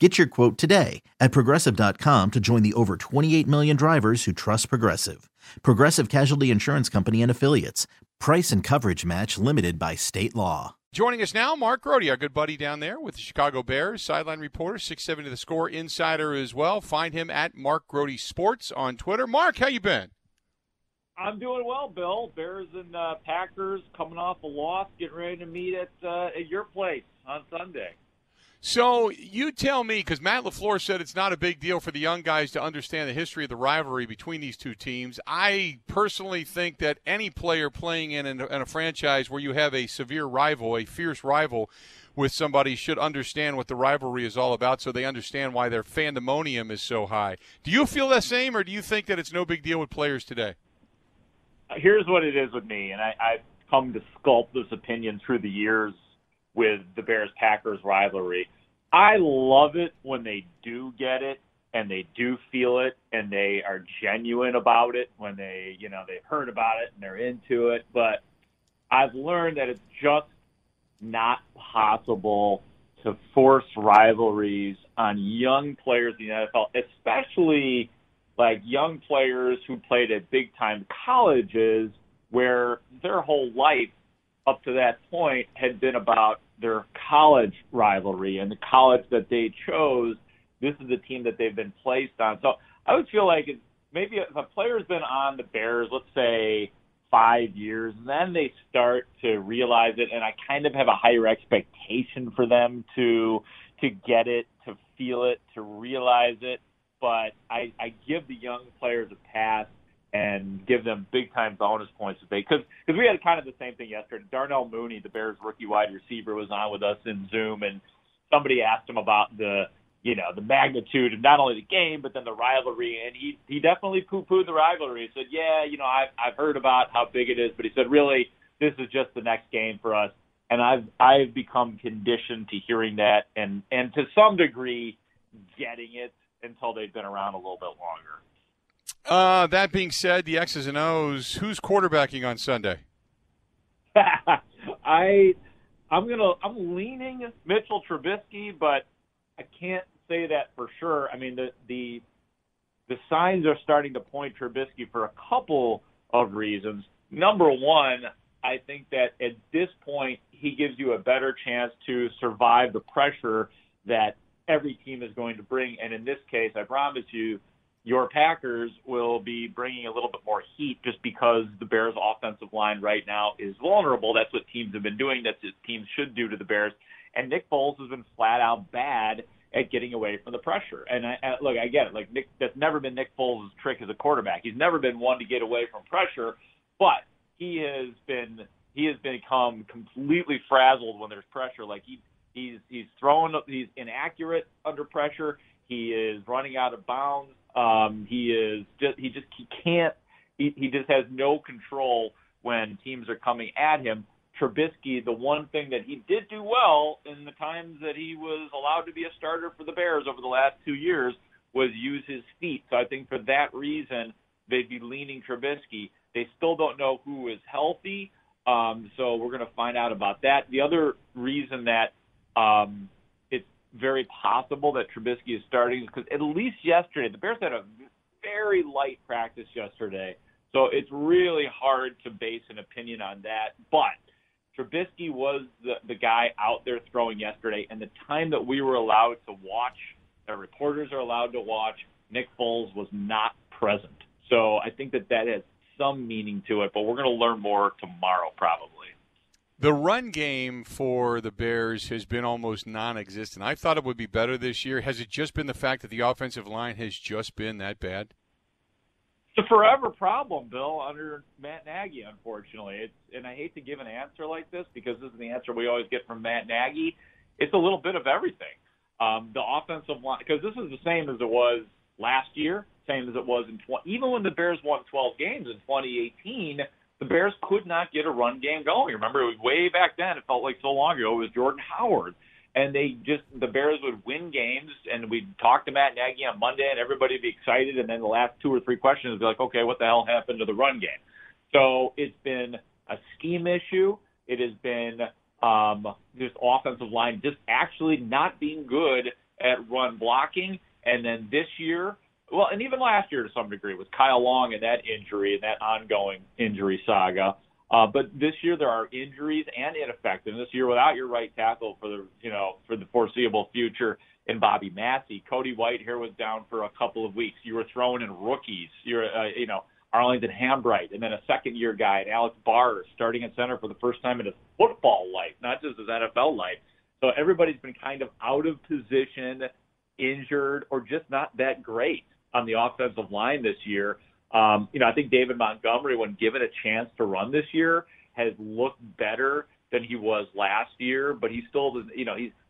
Get your quote today at Progressive.com to join the over 28 million drivers who trust Progressive. Progressive Casualty Insurance Company and Affiliates. Price and coverage match limited by state law. Joining us now, Mark Grody, our good buddy down there with the Chicago Bears, sideline reporter, 670 The Score insider as well. Find him at Mark Grody Sports on Twitter. Mark, how you been? I'm doing well, Bill. Bears and Packers coming off a loss, getting ready to meet at your place on Sunday. So you tell me, because Matt LaFleur said it's not a big deal for the young guys to understand the history of the rivalry between these two teams. I personally think that any player playing in a franchise where you have a severe rival, a fierce rival with somebody, should understand what the rivalry is all about so they understand why their fandemonium is so high. Do you feel the same, or do you think that it's no big deal with players today? Here's what it is with me, and I've come to sculpt this opinion through the years with the Bears-Packers rivalry. I love it when they do get it and they do feel it and they are genuine about it when they, you know, they've heard about it and they're into it. But I've learned that it's just not possible to force rivalries on young players in the NFL, especially like young players who played at big-time colleges where their whole life up to that point had been about their college rivalry and the college that they chose. This is the team that they've been placed on. So I would feel like maybe if a player's been on the Bears, let's say 5 years, then they start to realize it, and I kind of have a higher expectation for them to get it, to feel it, to realize it. But I give the young players a pass and give them big-time bonus points if they could. Because we had kind of the same thing yesterday. Darnell Mooney, the Bears' rookie wide receiver, was on with us in Zoom, and somebody asked him about the magnitude of not only the game but then the rivalry, and he definitely poo-pooed the rivalry. He said, I've heard about how big it is, but he said, really, this is just the next game for us. And I've become conditioned to hearing that and to some degree getting it until they've been around a little bit longer. That being said, the X's and O's, who's quarterbacking on Sunday? I'm leaning Mitchell Trubisky, but I can't say that for sure. I mean, the signs are starting to point Trubisky for a couple of reasons. Number one, I think that at this point he gives you a better chance to survive the pressure that every team is going to bring. And in this case, I promise you, your Packers will be bringing a little bit more heat just because the Bears' offensive line right now is vulnerable. That's what teams have been doing. That's what teams should do to the Bears. And Nick Foles has been flat out bad at getting away from the pressure. And I get it. Like that's never been Nick Foles' trick as a quarterback. He's never been one to get away from pressure, but he has become completely frazzled when there's pressure. Like he's inaccurate under pressure. He is running out of bounds. He just has no control when teams are coming at him. Trubisky, the one thing that he did do well in the times that he was allowed to be a starter for the Bears over the last 2 years was use his feet. So I think for that reason, they'd be leaning Trubisky. They still don't know who is healthy. So we're going to find out about that. The other reason that, very possible that Trubisky is starting because at least yesterday, the Bears had a very light practice yesterday. So it's really hard to base an opinion on that. But Trubisky was the guy out there throwing yesterday. And the time that we were allowed to watch that reporters are allowed to watch. Nick Foles was not present. So I think that that has some meaning to it, but we're going to learn more tomorrow probably. The run game for the Bears has been almost non-existent. I thought it would be better this year. Has it just been the fact that the offensive line has just been that bad? It's a forever problem, Bill, under Matt Nagy, unfortunately. And I hate to give an answer like this because this is the answer we always get from Matt Nagy. It's a little bit of everything. The offensive line, because this is the same as it was last year, same as it was in even when the Bears won 12 games in 2018, the Bears could not get a run game going. Remember, it was way back then. It felt like so long ago. It was Jordan Howard. And the Bears would win games, and we'd talk to Matt Nagy on Monday, and everybody would be excited, and then the last two or three questions would be like, okay, what the hell happened to the run game? So it's been a scheme issue. It has been just offensive line just actually not being good at run blocking. And then this year, well, and even last year to some degree with Kyle Long and that injury and that ongoing injury saga. But this year there are injuries and ineffectiveness. This year without your right tackle for the foreseeable future in Bobby Massey, Cody Whitehair was down for a couple of weeks. You were throwing in rookies. You're Arlington Hambright, and then a second-year guy, and Alex Barr starting at center for the first time in his football life, not just his NFL life. So everybody's been kind of out of position, injured, or just not that great on the offensive line this year. I think David Montgomery, when given a chance to run this year, has looked better than he was last year, but he's still,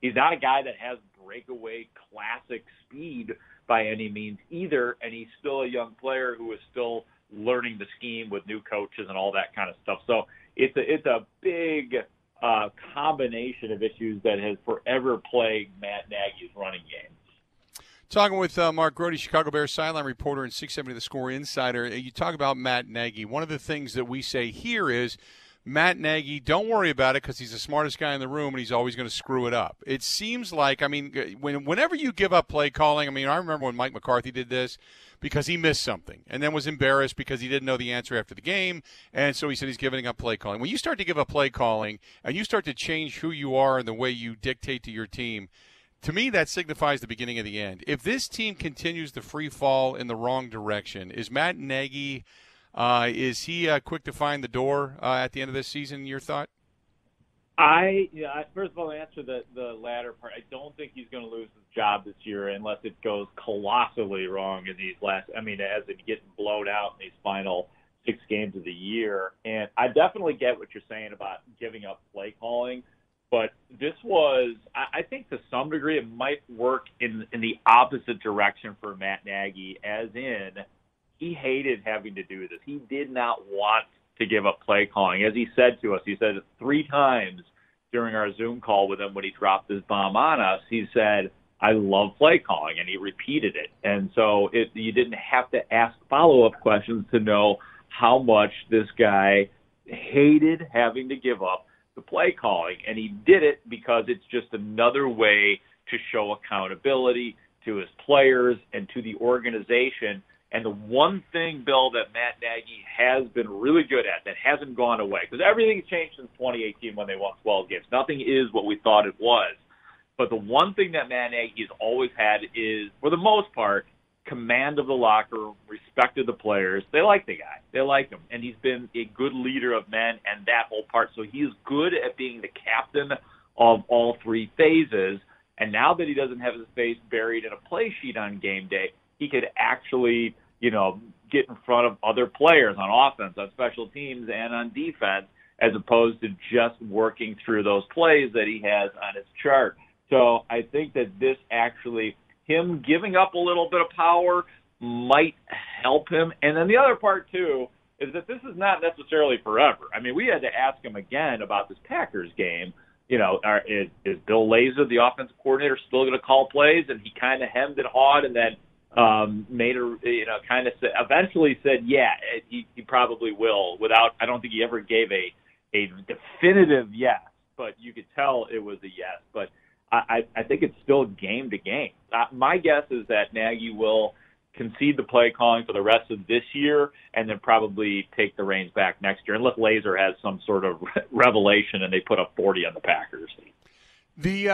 he's not a guy that has breakaway classic speed by any means either, and he's still a young player who is still learning the scheme with new coaches and all that kind of stuff. So it's a big combination of issues that has forever plagued Matt Nagy's running game. Talking with Mark Grody, Chicago Bears sideline reporter and 670 The Score insider. You talk about Matt Nagy. One of the things that we say here is Matt Nagy, don't worry about it because he's the smartest guy in the room and he's always going to screw it up. It seems like, whenever you give up play calling, I remember when Mike McCarthy did this because he missed something and then was embarrassed because he didn't know the answer after the game, and so he said he's giving up play calling. When you start to give up play calling and you start to change who you are and the way you dictate to your team, to me, that signifies the beginning of the end. If this team continues the free fall in the wrong direction, is Matt Nagy, quick to find the door at the end of this season, your thought? First of all, to answer the latter part, I don't think he's going to lose his job this year unless it goes colossally wrong in these as in getting blown out in these final 6 games of the year. And I definitely get what you're saying about giving up play calling. But this was, I think to some degree, it might work in the opposite direction for Matt Nagy, as in he hated having to do this. He did not want to give up play calling. As he said to us, he said it 3 times during our Zoom call with him when he dropped his bomb on us. He said, I love play calling, and he repeated it. And so you didn't have to ask follow-up questions to know how much this guy hated having to give up the play calling, and he did it because it's just another way to show accountability to his players and to the organization. And the one thing, Bill, that Matt Nagy has been really good at that hasn't gone away, because everything's changed since 2018 when they won 12 games. Nothing is what we thought it was. But the one thing that Matt Nagy has always had is, for the most part, command of the locker room, respect of the players. They like the guy. They like him. And he's been a good leader of men and that whole part. So he's good at being the captain of all 3 phases. And now that he doesn't have his face buried in a play sheet on game day, he could actually, get in front of other players on offense, on special teams, and on defense, as opposed to just working through those plays that he has on his chart. So I think that this actually, him giving up a little bit of power might help him. And then the other part, too, is that this is not necessarily forever. We had to ask him again about this Packers game. Is Bill Lazor, the offensive coordinator, still going to call plays? And he kind of hemmed and hawed and then eventually said, yeah, he probably will. I don't think he ever gave a definitive yes, but you could tell it was a yes. But I think it's still game to game. My guess is that Nagy will concede the play calling for the rest of this year and then probably take the reins back next year, unless Lazor has some sort of revelation and they put up 40 on the Packers. The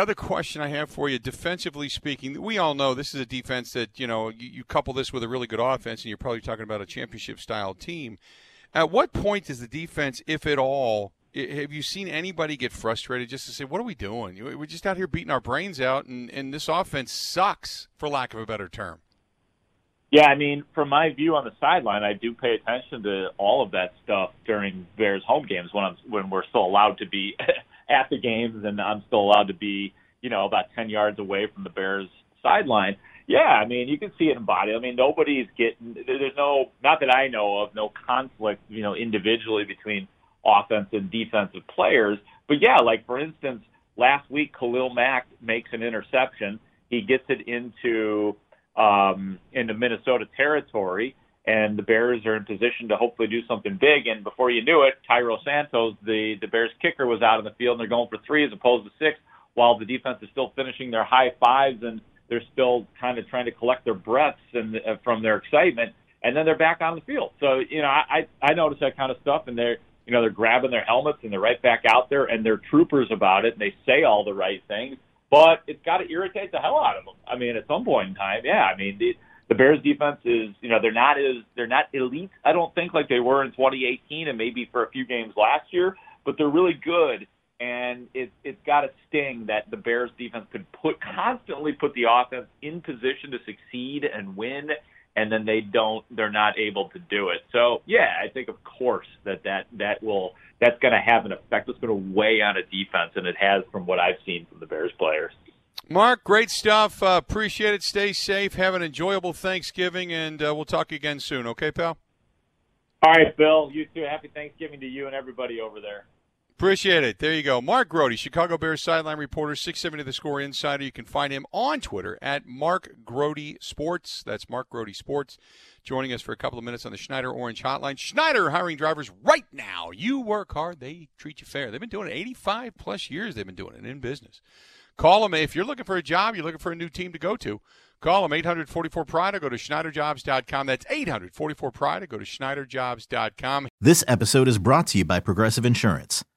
other question I have for you, defensively speaking, we all know this is a defense that, you know, you couple this with a really good offense and you're probably talking about a championship-style team. At what point does the defense, if at all, have you seen anybody get frustrated just to say, what are we doing? We're just out here beating our brains out, and this offense sucks, for lack of a better term. Yeah, I mean, from my view on the sideline, I do pay attention to all of that stuff during Bears home games when we're still allowed to be at the games, and I'm still allowed to be, you know, about 10 yards away from the Bears sideline. Yeah, I mean, you can see it in body. I mean, nobody's getting – there's no – not that I know of, no conflict, you know, individually between offense and defensive players. But, yeah, like, for instance, last week Khalil Mack makes an interception. He gets it into Minnesota territory, and the Bears are in position to hopefully do something big. And before you knew it, Tyro Santos, the Bears kicker, was out on the field, and they're going for three as opposed to six, while the defense is still finishing their high fives, and they're still kind of trying to collect their breaths and from their excitement, and then they're back on the field. So, you know, I notice that kind of stuff, and they're grabbing their helmets, and they're right back out there, and they're troopers about it, and they say all the right things. But it's got to irritate the hell out of them. I mean, at some point in time, yeah. I mean, the Bears defense is, you know, they're not elite, I don't think, like they were in 2018 and maybe for a few games last year, but they're really good. And it's got to sting that the Bears defense could constantly put the offense in position to succeed and win, and then they're not able to do it. So yeah, I think of course that's going to have an effect. It's going to weigh on a defense, and it has from what I've seen from the Bears players. Mark, great stuff. Appreciate it. Stay safe. Have an enjoyable Thanksgiving, and we'll talk again soon. Okay, pal? All right, Bill. You too. Happy Thanksgiving to you and everybody over there. Appreciate it. There you go. Mark Grody, Chicago Bears sideline reporter, 670 The Score Insider. You can find him on Twitter at Mark Grody Sports. That's Mark Grody Sports. Joining us for a couple of minutes on the Schneider Orange Hotline. Schneider hiring drivers right now. You work hard, they treat you fair. They've been doing it 85-plus years. They've been doing it in business. Call them. If you're looking for a job, you're looking for a new team to go to, call them 844-PRIDE or go to SchneiderJobs.com. That's 844-PRIDE or go to SchneiderJobs.com. This episode is brought to you by Progressive Insurance.